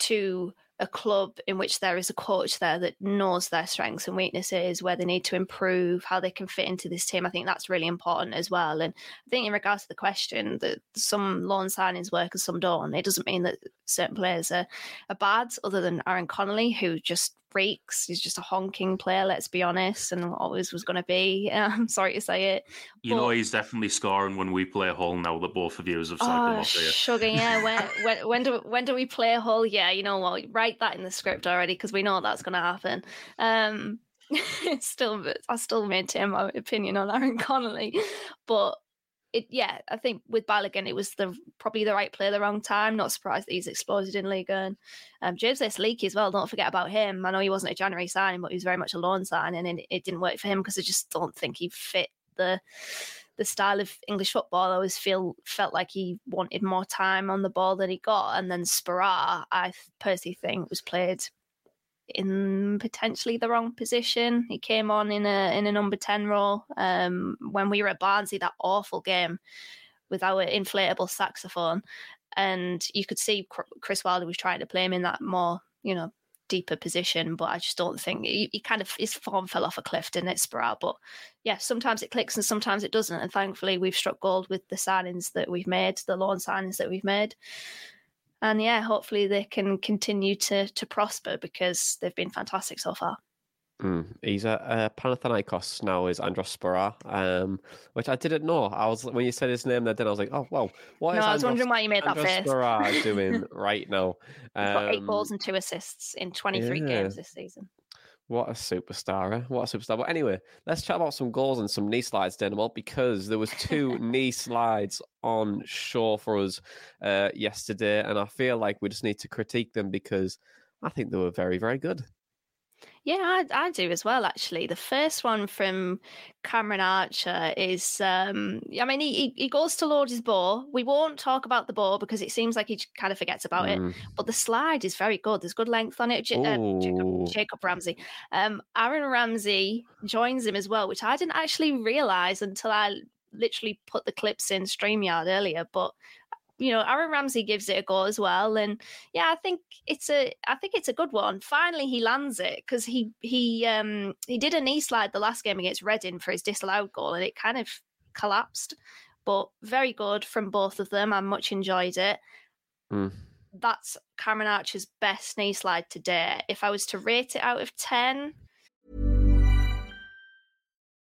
to a club in which there is a coach there that knows their strengths and weaknesses, where they need to improve, how they can fit into this team. I think that's really important as well. And I think in regards to the question that some loan signings work and some don't, it doesn't mean that certain players are bad, other than Aaron Connolly, who just freaks. He's just a honking player, let's be honest, and always was going to be. I'm sorry to say it. He's definitely scoring when we play Hull now that both of you have cycled off here. Sugar, yeah. when do we play Hull? Yeah, you know what? Write that in the script already, because we know that's going to happen. I still maintain my opinion on Aaron Connolly, but I think with Balogun, it was probably the right play at the wrong time. Not surprised that he's exploded in Liga. And James Leakey as well, don't forget about him. I know he wasn't a January signing, but he was very much a loan signing, and it didn't work for him because I just don't think he fit the style of English football. I always felt like he wanted more time on the ball than he got. And then Sparrow, I personally think, was played in potentially the wrong position. He came on in a number 10 role when we were at Barnsley, that awful game with our inflatable saxophone, and you could see Chris Wilder was trying to play him in that more deeper position, but I just don't think he kind of, his form fell off a cliff, didn't it, Sprout? But yeah, sometimes it clicks and sometimes it doesn't, and thankfully we've struck gold with the signings that we've made, the loan signings that we've made. And yeah, hopefully they can continue to prosper, because they've been fantastic so far. He's at Panathinaikos now, is Andros Spora, which I didn't know. When you said his name there, then I was like, oh, wow. I was wondering why you made that face. Andros Spora doing right now? He's got 8 goals and 2 assists in 23 games this season. What a superstar, eh? What a superstar. But anyway, let's chat about some goals and some knee slides, Dynamo, because there was 2 knee slides on show for us yesterday, and I feel like we just need to critique them, because I think they were very, very good. Yeah, I do as well, actually. The first one from Cameron Archer is, he goes to Lord his ball. We won't talk about the ball because it seems like he kind of forgets about it. But the slide is very good. There's good length on it. Jacob Ramsey. Aaron Ramsey joins him as well, which I didn't actually realise until I literally put the clips in StreamYard earlier. But Aaron Ramsey gives it a go as well, and yeah, I think it's a good one. Finally, he lands it, because he did a knee slide the last game against Reading for his disallowed goal, and it kind of collapsed. But very good from both of them. I much enjoyed it. That's Cameron Archer's best knee slide today. If I was to rate it out of 10.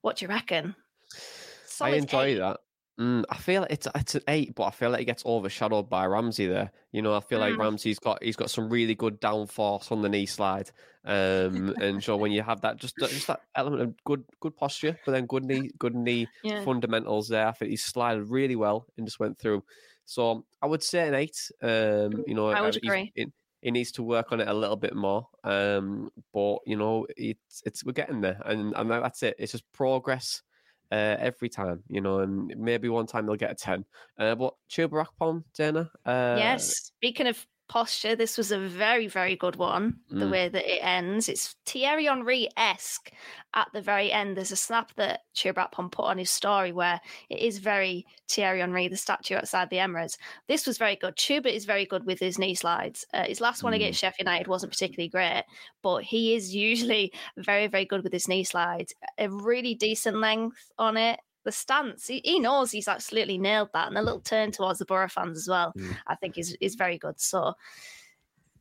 What do you reckon? Solid I enjoy 8. That. I feel like it's an 8, but I feel like it gets overshadowed by Ramsey there. You know, I feel like Ramsey's got some really good downforce on the knee slide, and so when you have that just that element of good posture, but then good knee fundamentals there. I think he slided really well and just went through. So I would say an 8. You know, I would agree. He needs to work on it a little bit more, but you know, it's we're getting there, and that's it. It's just progress. Every time, you know, and maybe one time they'll get a 10. But Chubarakpon, Dana? Yes, speaking of posture, this was a very, very good one, the way that it ends. It's Thierry Henry-esque at the very end. There's a snap that Chubarakpon put on his story where it is very Thierry Henry, the statue outside the Emirates. This was very good. Chuba is very good with his knee slides. His last one against Sheffield United wasn't particularly great, but he is usually very, very good with his knee slides. A really decent length on it. The stance, he knows he's absolutely nailed that, and a little turn towards the Borough fans as well, I think is very good. So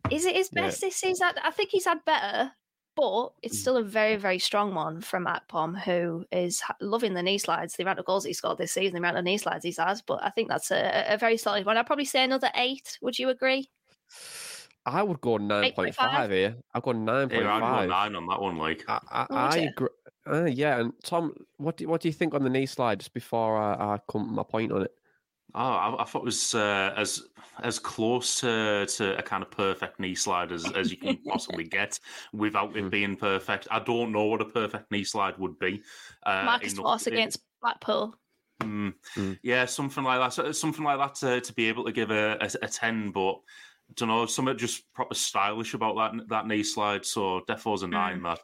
is it his best this season? I think he's had better, but it's still a very, very strong one from Akpom, who is loving the knee slides, the amount of goals he scored this season, the amount of knee slides he's had. But I think that's a very solid one. I'd probably say another 8. Would you agree? I would go 9.5 here. I've got 9.5. Yeah, I'd go 9 on that one. Like I agree. Yeah, and Tom, what do you think on the knee slide? Just before I come my point on it. Oh, I thought it was as close to a kind of perfect knee slide as you can possibly get without it being perfect. I don't know what a perfect knee slide would be. Marcus Ross against Blackpool. Yeah, something like that. So, something like that to be able to give a 10, but I don't know, something just proper stylish about that knee slide. So defo's a 9 that.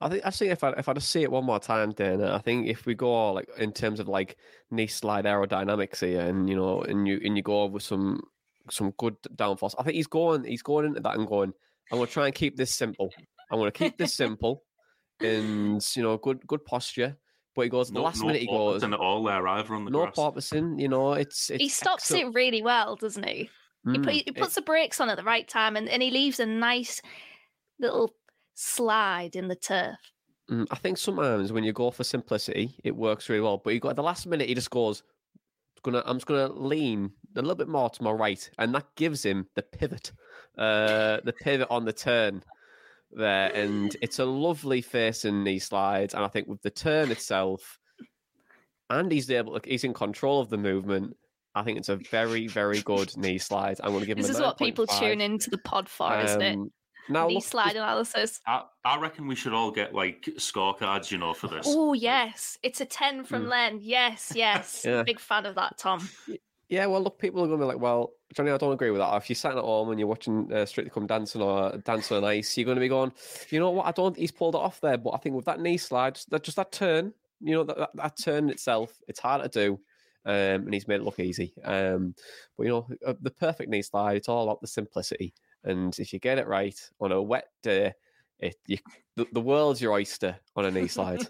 I think if I just see it one more time, Dana, I think if we go like in terms of like knee slide aerodynamics here, and you know, and you go over some good downforce, I think he's going into that and going, I'm going to try and keep this simple. I'm going to keep this simple, and you know, good posture. But he goes the last minute. He goes at all there either on the no porpoising. You know, it's he stops excellent. It really well, doesn't he? He puts the brakes on at the right time, and he leaves a nice little slide in the turf. I think sometimes when you go for simplicity, it works really well. But you got at the last minute, he just goes, I'm just gonna lean a little bit more to my right, and that gives him the pivot on the turn there, and it's a lovely facing knee slide. And I think with the turn itself, and he's in control of the movement. I think it's a very, very good knee slide. I'm gonna give him. This is what people tune into the pod for, isn't it? Now, knee slide analysis. I reckon we should all get like scorecards, you know, for this. Oh yes, it's a 10 from Len. Yes, yeah. Big fan of that, Tom. Yeah, well, look, people are going to be like, well, Johnny, I don't agree with that. If you're sat at home and you're watching Strictly Come Dancing or Dancing on Ice, you're going to be going, you know what? I don't think he's pulled it off there, but I think with that knee slide, that turn, you know, that turn itself, it's hard to do. And he's made it look easy. But you know, the perfect knee slide, it's all about the simplicity. And if you get it right on a wet day, the world's your oyster on a knee slide.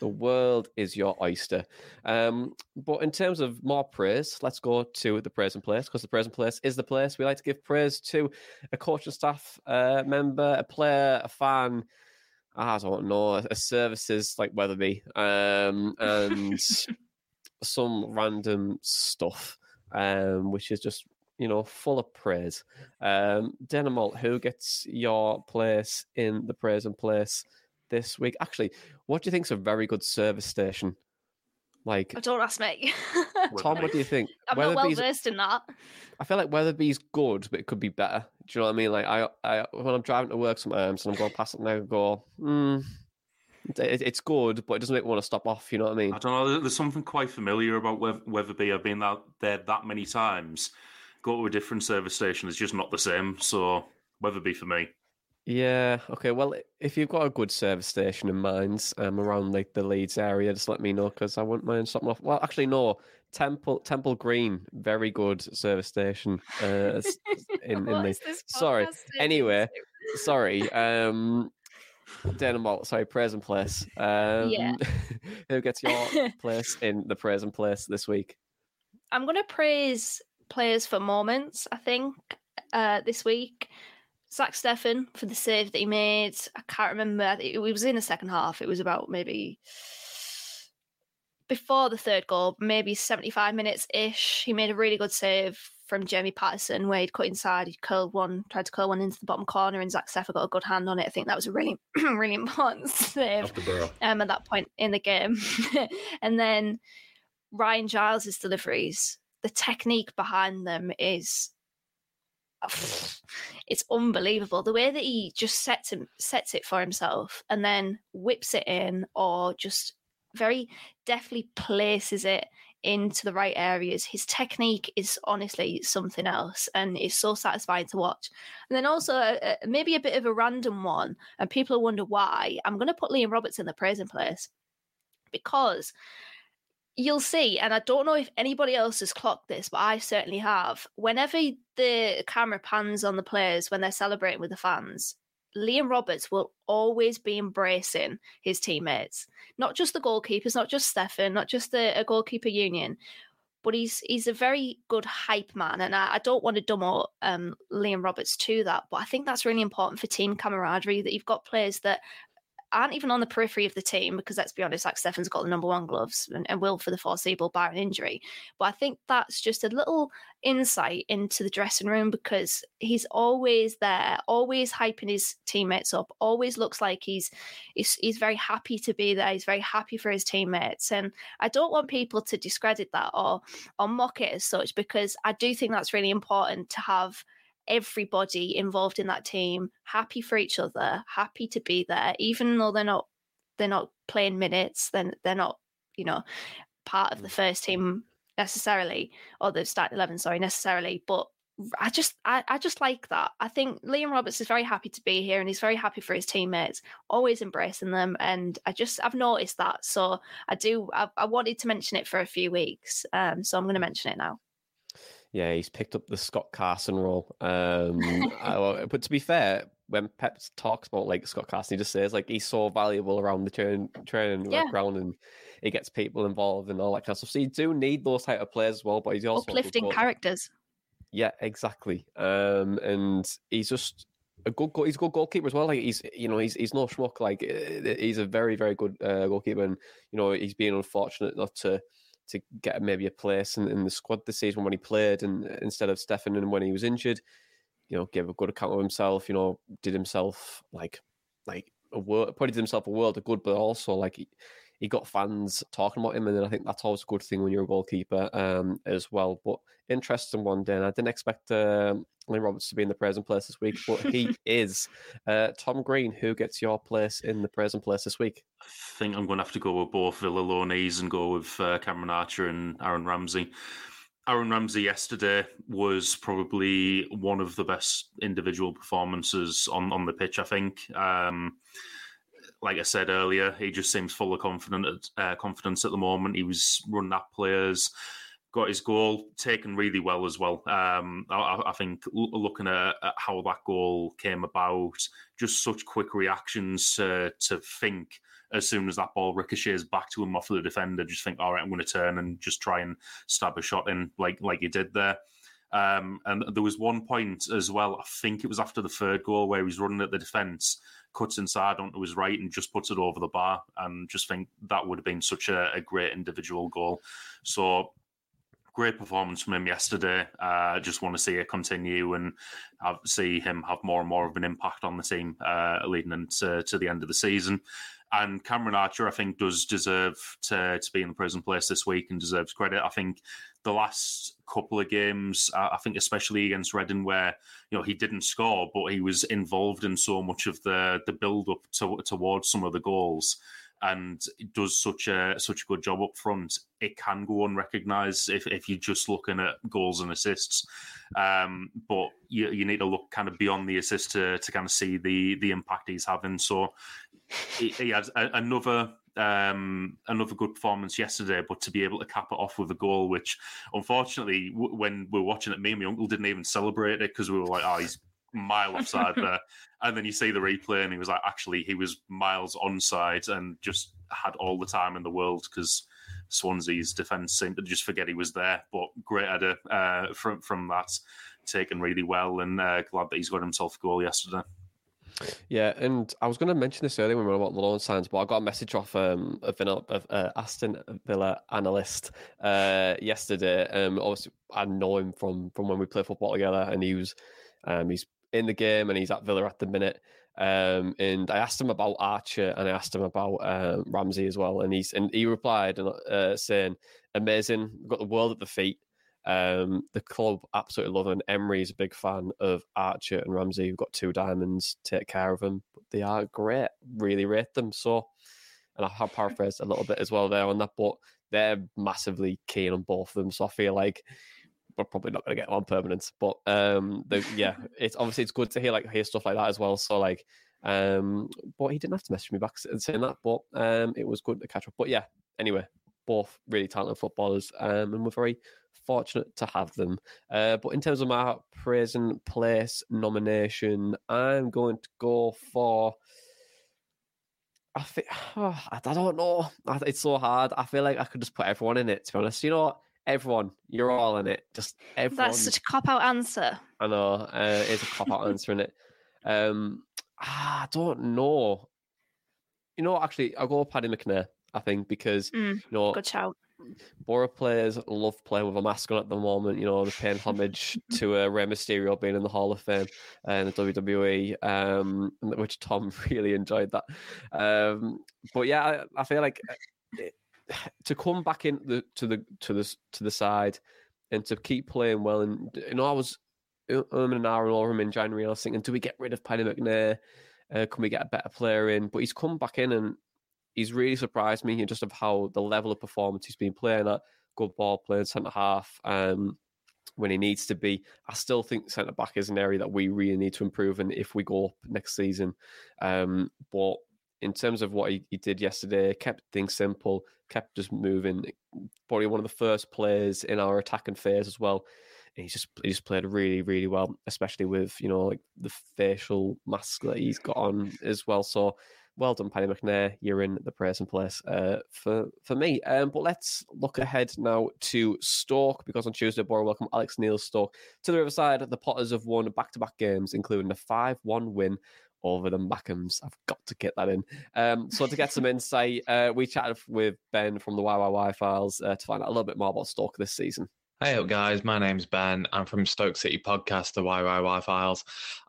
The world is your oyster. But in terms of more praise, let's go to the praise and place, because the praise and place is the place we like to give praise to a coach and staff member, a player, a fan, I don't know, a services like Weatherby, and some random stuff, which is just, you know, full of praise. Denimalt, who gets your place in the praise and place this week? Actually, what do you think is a very good service station? Like, oh, don't ask me. Tom, what do you think? I'm not well versed in that. I feel like Weatherby's good, but it could be better. Do you know what I mean? Like, I when I'm driving to work sometimes and I'm going past it now, I go, it's good, but it doesn't make me want to stop off. You know what I mean? I don't know. There's something quite familiar about Wetherby. I've been out there that many times. Go to a different service station, it's just not the same. So Wetherby for me. Yeah. Okay. Well, if you've got a good service station in mind around like the Leeds area, just let me know because I wouldn't mind stopping off. Well, actually, no. Temple Green, very good service station. In Leeds. Sorry. Anyway, sorry. Denimalt, sorry, Praise and Place. Yeah. Who gets your place in the Praise and Place this week? I'm gonna praise players for moments. I think this week. Zach Steffen for the save that he made. I can't remember. It was in the second half. It was about maybe before the third goal, maybe 75 minutes-ish. He made a really good save from Jamie Patterson where he'd cut inside. He tried to curl one into the bottom corner and Zach Steffen got a good hand on it. I think that was a really, really important save at that point in the game. And then Ryan Giles' deliveries. The technique behind them is... it's unbelievable the way that he just sets it for himself and then whips it in, or just very deftly places it into the right areas. His technique is honestly something else, and it's so satisfying to watch. And then also maybe a bit of a random one, and people wonder why. I'm going to put Liam Roberts in the Praise and Place because you'll see, and I don't know if anybody else has clocked this, but I certainly have. Whenever the camera pans on the players when they're celebrating with the fans, Liam Roberts will always be embracing his teammates. Not just the goalkeepers, not just Stefan, not just the goalkeeper union, but he's a very good hype man. And I don't want to dumb up Liam Roberts to that, but I think that's really important for team camaraderie, that you've got players that aren't even on the periphery of the team, because let's be honest, like Stefan's got the number one gloves and will for the foreseeable barring injury. But I think that's just a little insight into the dressing room, because he's always there, always hyping his teammates up, always looks like he's very happy to be there. He's very happy for his teammates. And I don't want people to discredit that or mock it as such, because I do think that's really important to have everybody involved in that team happy for each other, happy to be there, even though they're not playing minutes, then they're not, you know, part of the first team necessarily, or the starting 11 necessarily. But I just like that. I think Liam Roberts is very happy to be here, and he's very happy for his teammates, always embracing them, and I've noticed that. So I wanted to mention it for a few weeks, so I'm going to mention it now. Yeah, he's picked up the Scott Carson role. But to be fair, when Pep talks about like Scott Carson, he just says like he's so valuable around the training ground, and he gets people involved and all that kind of stuff. So you do need those type of players as well, but he's also uplifting characters. Yeah, exactly. And he's just a good goal. He's a good goalkeeper as well. Like he's no schmuck. Like he's a very, very good goalkeeper, and you know he's been unfortunate not to get maybe a place in the squad this season when he played, and instead of Stefan, and when he was injured, you know, gave a good account of himself, you know, did himself a world of good, but also like he got fans talking about him, and then I think that's always a good thing when you're a goalkeeper as well. But interesting one, Dan. I didn't expect Liam Roberts to be in the Praise and Place this week, but he is. Tom Green, who gets your place in the Praise and Place this week? I think I'm going to have to go with both Villa loanees and go with Cameron Archer and Aaron Ramsey. Aaron Ramsey yesterday was probably one of the best individual performances on the pitch, I think. Like I said earlier, he just seems full of confidence at the moment. He was running at players, got his goal, taken really well as well. I think looking at how that goal came about, just such quick reactions to think as soon as that ball ricochets back to him off of the defender, just think, all right, I'm going to turn and just try and stab a shot in like he did there. And there was one point as well, I think it was after the third goal, where he was running at the defence, cuts inside onto his right and just puts it over the bar, and just think that would have been such a great individual goal. So Great performance from him yesterday. I just want to see it continue and see him have more and more of an impact on the team leading into the end of the season. And Cameron Archer, I think, does deserve to be in the prison place this week and deserves credit. I think the last couple of games, I think especially against Reading, where he didn't score, but he was involved in so much of the build-up towards some of the goals. And it does such a good job up front. It can go unrecognised if you're just looking at goals and assists. But you need to look kind of beyond the assist to kind of see the impact he's having. So he had another good performance yesterday, but to be able to cap it off with a goal, which unfortunately when we were watching it, me and my uncle didn't even celebrate it because we were like, oh, he's mile offside there. And then you see the replay and he was like, actually, he was miles onside and just had all the time in the world because Swansea's defence seemed to just forget he was there. But great header from that, taken really well, and glad that he's got himself a goal yesterday. Yeah, and I was going to mention this earlier when we were about the loan signs, but I got a message off a Aston Villa analyst yesterday. Obviously, I know him from when we play football together, and he's in the game and he's at Villa at the minute. And I asked him about Archer and I asked him about Ramsey as well. And he replied saying, amazing, we've got the world at the feet. The club absolutely love him. Emery is a big fan of Archer and Ramsey. We've got two diamonds, take care of them. But they are great, really rate them. So, and I have paraphrased a little bit as well there on that, but they're massively keen on both of them. So I feel like we're probably not going to get on permanence, but it's obviously it's good to hear stuff like that as well. So but he didn't have to message me back and saying that, but it was good to catch up. But yeah, anyway, both really talented footballers, and we're very fortunate to have them. But in terms of my prison place nomination, I'm going to go for. I think I don't know. It's so hard. I feel like I could just put everyone in it. To be honest, everyone, you're all in it. Just everyone. That's such a cop-out answer. I know. It's a cop-out answer, isn't it? I don't know. Actually, I'll go Paddy McNair, I think, because, good shout. Borough players love playing with a mask on at the moment. They're paying homage to Rey Mysterio being in the Hall of Fame and the WWE, which Tom really enjoyed that. But yeah, I feel like... to come back in to the side and to keep playing well, and I was an hour over him in January, and I was thinking, do we get rid of Paddy McNair? Can we get a better player in? But he's come back in and he's really surprised me just of how the level of performance he's been playing at. Good ball playing centre half when he needs to be. I still think centre back is an area that we really need to improve in if we go up next season. But in terms of what he did yesterday, kept things simple, kept just moving. Probably one of the first players in our attacking phase as well. And he just played really, really well, especially with, the facial mask that he's got on as well. So well done, Paddy McNair. You're in the praise and place for me. But let's look ahead now to Stoke, because on Tuesday, Borough welcome Alex Neil's Stoke to the Riverside. The Potters have won back-to-back games, including a 5-1 win over the Mackhams. I've got to get that in. So to get some insight, we chatted with Ben from the YYY Files to find out a little bit more about Stoke this season. Hey up guys, my name's Ben. I'm from Stoke City podcast, the YYY Files,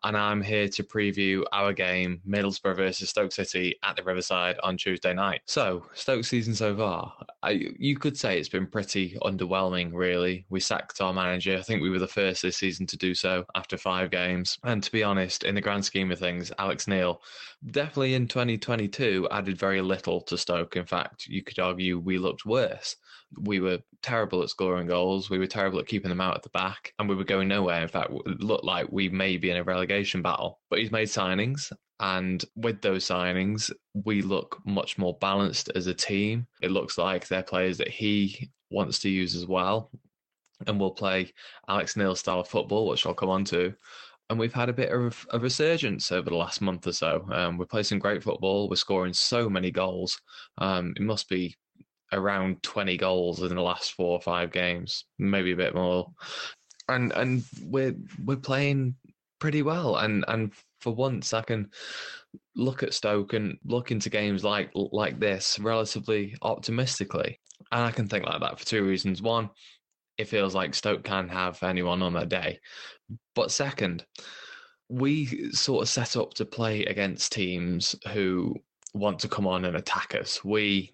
and I'm here to preview our game, Middlesbrough versus Stoke City at the Riverside on Tuesday night. So, Stoke's season so far, you could say it's been pretty underwhelming, really. We sacked our manager. I think we were the first this season to do so after 5 games. And to be honest, in the grand scheme of things, Alex Neil definitely in 2022 added very little to Stoke. In fact, you could argue we looked worse. We were terrible at scoring goals. We were terrible at keeping them out at the back, and we were going nowhere. In fact, it looked like we may be in a relegation battle. But he's made signings, and with those signings, we look much more balanced as a team. It looks like they're players that he wants to use as well, and we'll play Alex Neil's style of football, which I'll come on to. And we've had a bit of a resurgence over the last month or so. We're playing some great football. We're scoring so many goals. It must be around 20 goals in the last 4 or 5 games, maybe a bit more, and we're playing pretty well. And for once, I can look at Stoke and look into games like this relatively optimistically. And I can think like that for 2 reasons. One, it feels like Stoke can have anyone on their day. But second, we sort of set up to play against teams who want to come on and attack us. We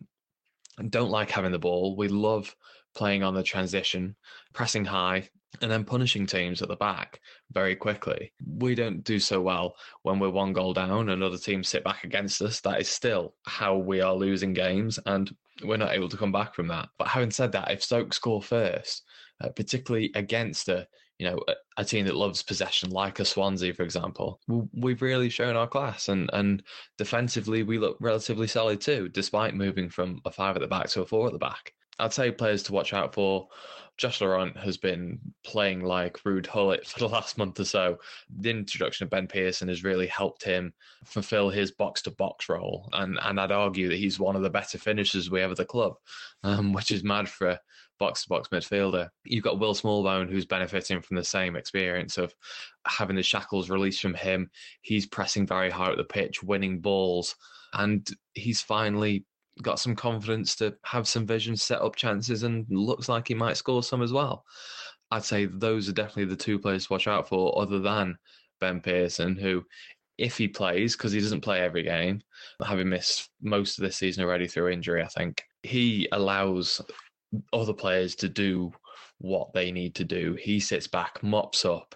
don't like having the ball. We love playing on the transition, pressing high, and then punishing teams at the back very quickly. We don't do so well when we're one goal down and other teams sit back against us. That is still how we are losing games, and we're not able to come back from that. But having said that, if Stoke score first, particularly against a team that loves possession, like a Swansea, for example, we've really shown our class, and defensively we look relatively solid too, despite moving from a 5 at the back to a 4 at the back. I'd say players to watch out for. Josh Laurent has been playing like Ruud Gullit for the last month or so. The introduction of Ben Pearson has really helped him fulfil his box-to-box role, and I'd argue that he's one of the better finishers we have at the club, which is mad for a box-to-box midfielder. You've got Will Smallbone, who's benefiting from the same experience of having the shackles released from him. He's pressing very hard at the pitch, winning balls, and he's finally got some confidence to have some vision, set up chances, and looks like he might score some as well. I'd say those are definitely the two players to watch out for, other than Ben Pearson, who, if he plays, because he doesn't play every game, having missed most of this season already through injury, I think, he allows other players to do what they need to do. He sits back, mops up,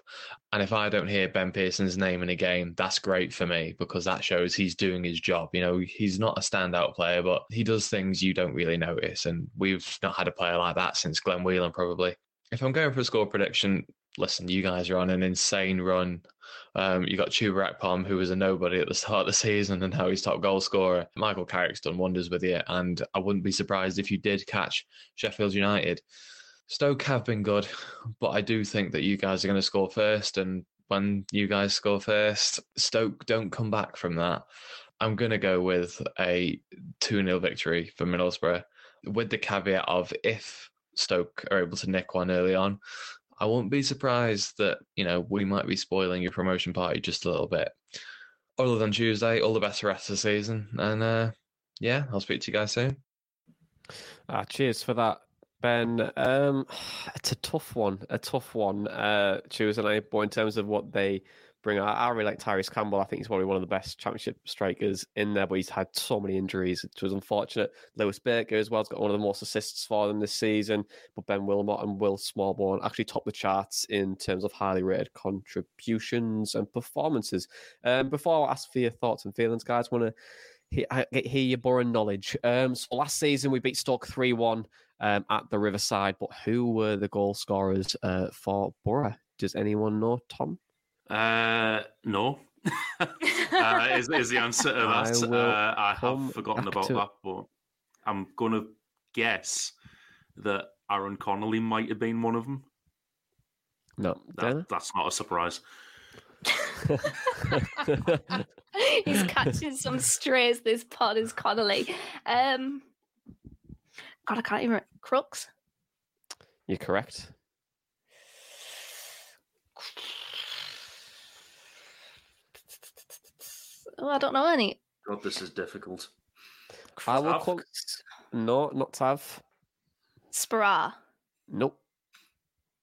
and if I don't hear Ben Pearson's name in a game, that's great for me, because that shows he's doing his job. You know, he's not a standout player, but he does things you don't really notice, and we've not had a player like that since Glenn Whelan, probably. If I'm going for a score prediction, listen, you guys are on an insane run. You got Tuber Akpom, who was a nobody at the start of the season, and now he's top goal scorer. Michael Carrick's done wonders with it, and I wouldn't be surprised if you did catch Sheffield United. Stoke have been good, but I do think that you guys are going to score first, and when you guys score first, Stoke don't come back from that. I'm going to go with a 2-0 victory for Middlesbrough, with the caveat of if Stoke are able to nick one early on, I won't be surprised that, we might be spoiling your promotion party just a little bit. Other than Tuesday, all the best for the rest of the season. And I'll speak to you guys soon. Cheers for that, Ben. It's a tough one, Tuesday night, but in terms of what they bring out, I really like Tyrese Campbell. I think he's probably one of the best Championship strikers in there, but he's had so many injuries, which was unfortunate. Lewis Baker as well has got one of the most assists for them this season, but Ben Wilmot and Will Smallbone actually top the charts in terms of highly rated contributions and performances. Before I ask for your thoughts and feelings, guys, I want to hear your Borough knowledge. So last season we beat Stoke 3-1 at the Riverside, but who were the goal scorers for Borough? Does anyone know, Tom? No. Is the answer to that. I have forgotten about that, but I'm going to guess that Aaron Connolly might have been one of them. No. That's not a surprise. He's catching some strays, this pod is Connolly. God, I can't even remember. Crooks? You're correct. Oh, I don't know any. God, this is difficult. I will call... No, not Tav. Sparrow. Nope.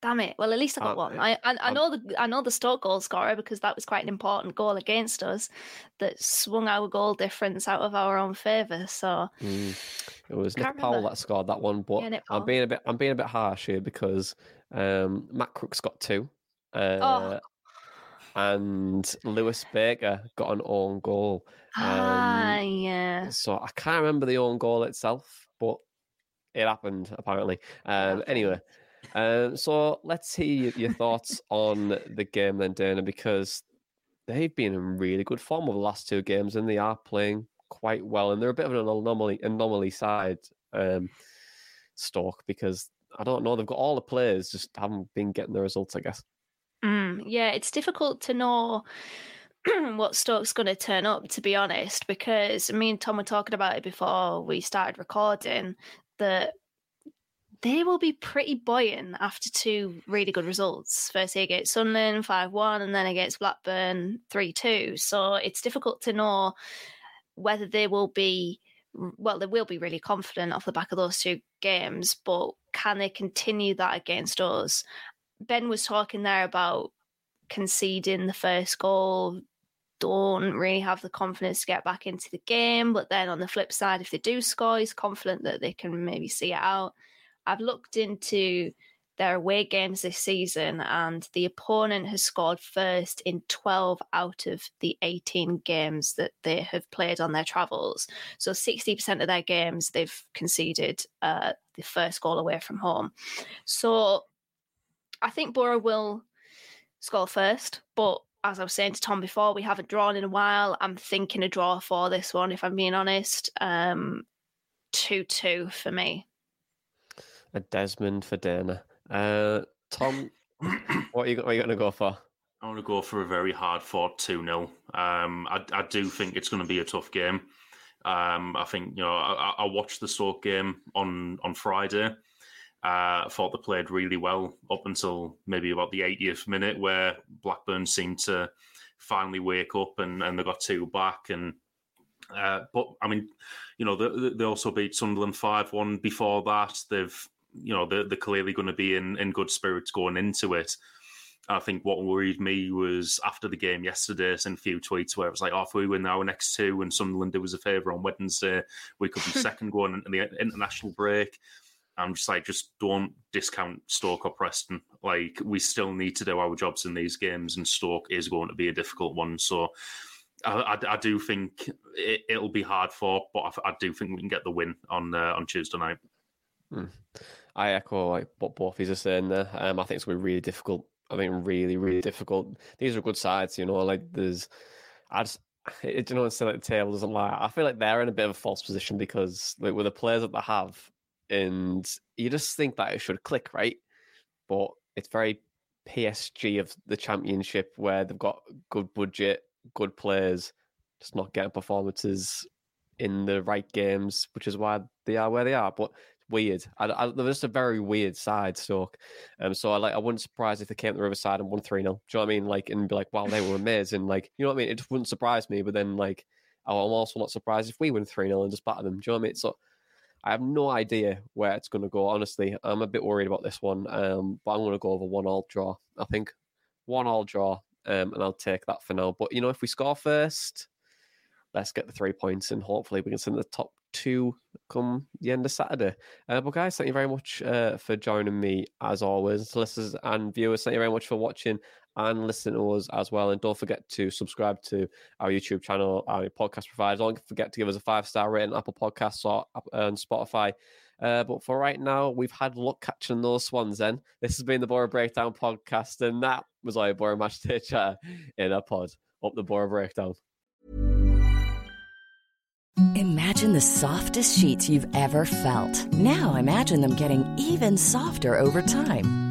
Damn it. Well, at least I got one. I know the Stoke goal scorer, because that was quite an important goal against us that swung our goal difference out of our own favour. So it was Nick Powell that scored that one, but yeah, I'm being a bit harsh here, because Matt Crook's got two. And Lewis Baker got an own goal. So I can't remember the own goal itself, but it happened, apparently. Anyway, so let's hear your thoughts on the game then, Dana, because they've been in really good form over the last two games, and they are playing quite well. And they're a bit of an anomaly side, Stoke, because I don't know, they've got all the players, just haven't been getting the results, I guess. Yeah, it's difficult to know what Stoke's going to turn up, to be honest, because me and Tom were talking about it before we started recording, that they will be pretty buoyant after two really good results. First against Sunderland, 5-1, and then against Blackburn, 3-2. So it's difficult to know whether they will be well, they will be really confident off the back of those two games, but can they continue that against us? Ben was talking there about conceding the first goal, don't really have the confidence to get back into the game, but then on the flip side, if they do score, he's confident that they can maybe see it out. I've looked into their away games this season, and the opponent has scored first in 12 out of the 18 games that they have played on their travels. So 60% of their games, they've conceded the first goal away from home. So I think Borough will score first, but as I was saying to Tom before, we haven't drawn in a while. I'm thinking a draw for this one, if I'm being honest. 2-2 for me. A Desmond for Dana. Tom, what are you going to go for? I want to go for a very hard-fought 2-0. I do think it's going to be a tough game. I think, you know, I watched the Stoke game on Friday. I thought they played really well up until maybe about the 80th minute, where Blackburn seemed to finally wake up and they got two back. But, I mean, you know, they also beat Sunderland 5-1 before that. They're clearly going to be in good spirits going into it. I think what worried me was after the game yesterday, I sent a few tweets where it was like, if we win our next two and Sunderland do us a favour on Wednesday, we could be second going into the international break. I'm just like, just don't discount Stoke or Preston. Like, we still need to do our jobs in these games, and Stoke is going to be a difficult one. So I do think it'll be hard fought, but I do think we can get the win on Tuesday night. I echo like what both of you are saying there. I think it's going to be really difficult. I think really, really difficult. These are good sides, you know. Like you know, it's like the table doesn't lie. I feel like they're in a bit of a false position because like, with the players that they have, and you just think that it should click, right? But it's very PSG of the Championship, where they've got good budget, good players, just not getting performances in the right games, which is why they are where they are. But weird. They're just a very weird side, Stoke. So I wouldn't surprise if they came to the Riverside and won 3-0. Do you know what I mean? Like, and be like, wow, they were amazing. Like, you know what I mean? It just wouldn't surprise me. But then, like, I'm also not surprised if we win 3-0 and just batter them. Do you know what I mean? So I have no idea where it's going to go. Honestly, I'm a bit worried about this one. But I'm going to go over 1-1 draw. I think 1-1 draw. And I'll take that for now. But you know, if we score first, let's get the 3 points, and hopefully we can send the top two come the end of Saturday. But guys, thank you very much for joining me as always. Listeners and viewers, thank you very much for watching and listening to us as well. And don't forget to subscribe to our YouTube channel, our podcast providers. Don't forget to give us a 5-star rating on Apple Podcasts or on Spotify. But for right now, we've had luck catching those Swans then. This has been the Borough Breakdown podcast, and that was our Borough Matchday chat in a pod. Up the Borough Breakdown. Imagine the softest sheets you've ever felt. Now imagine them getting even softer over time.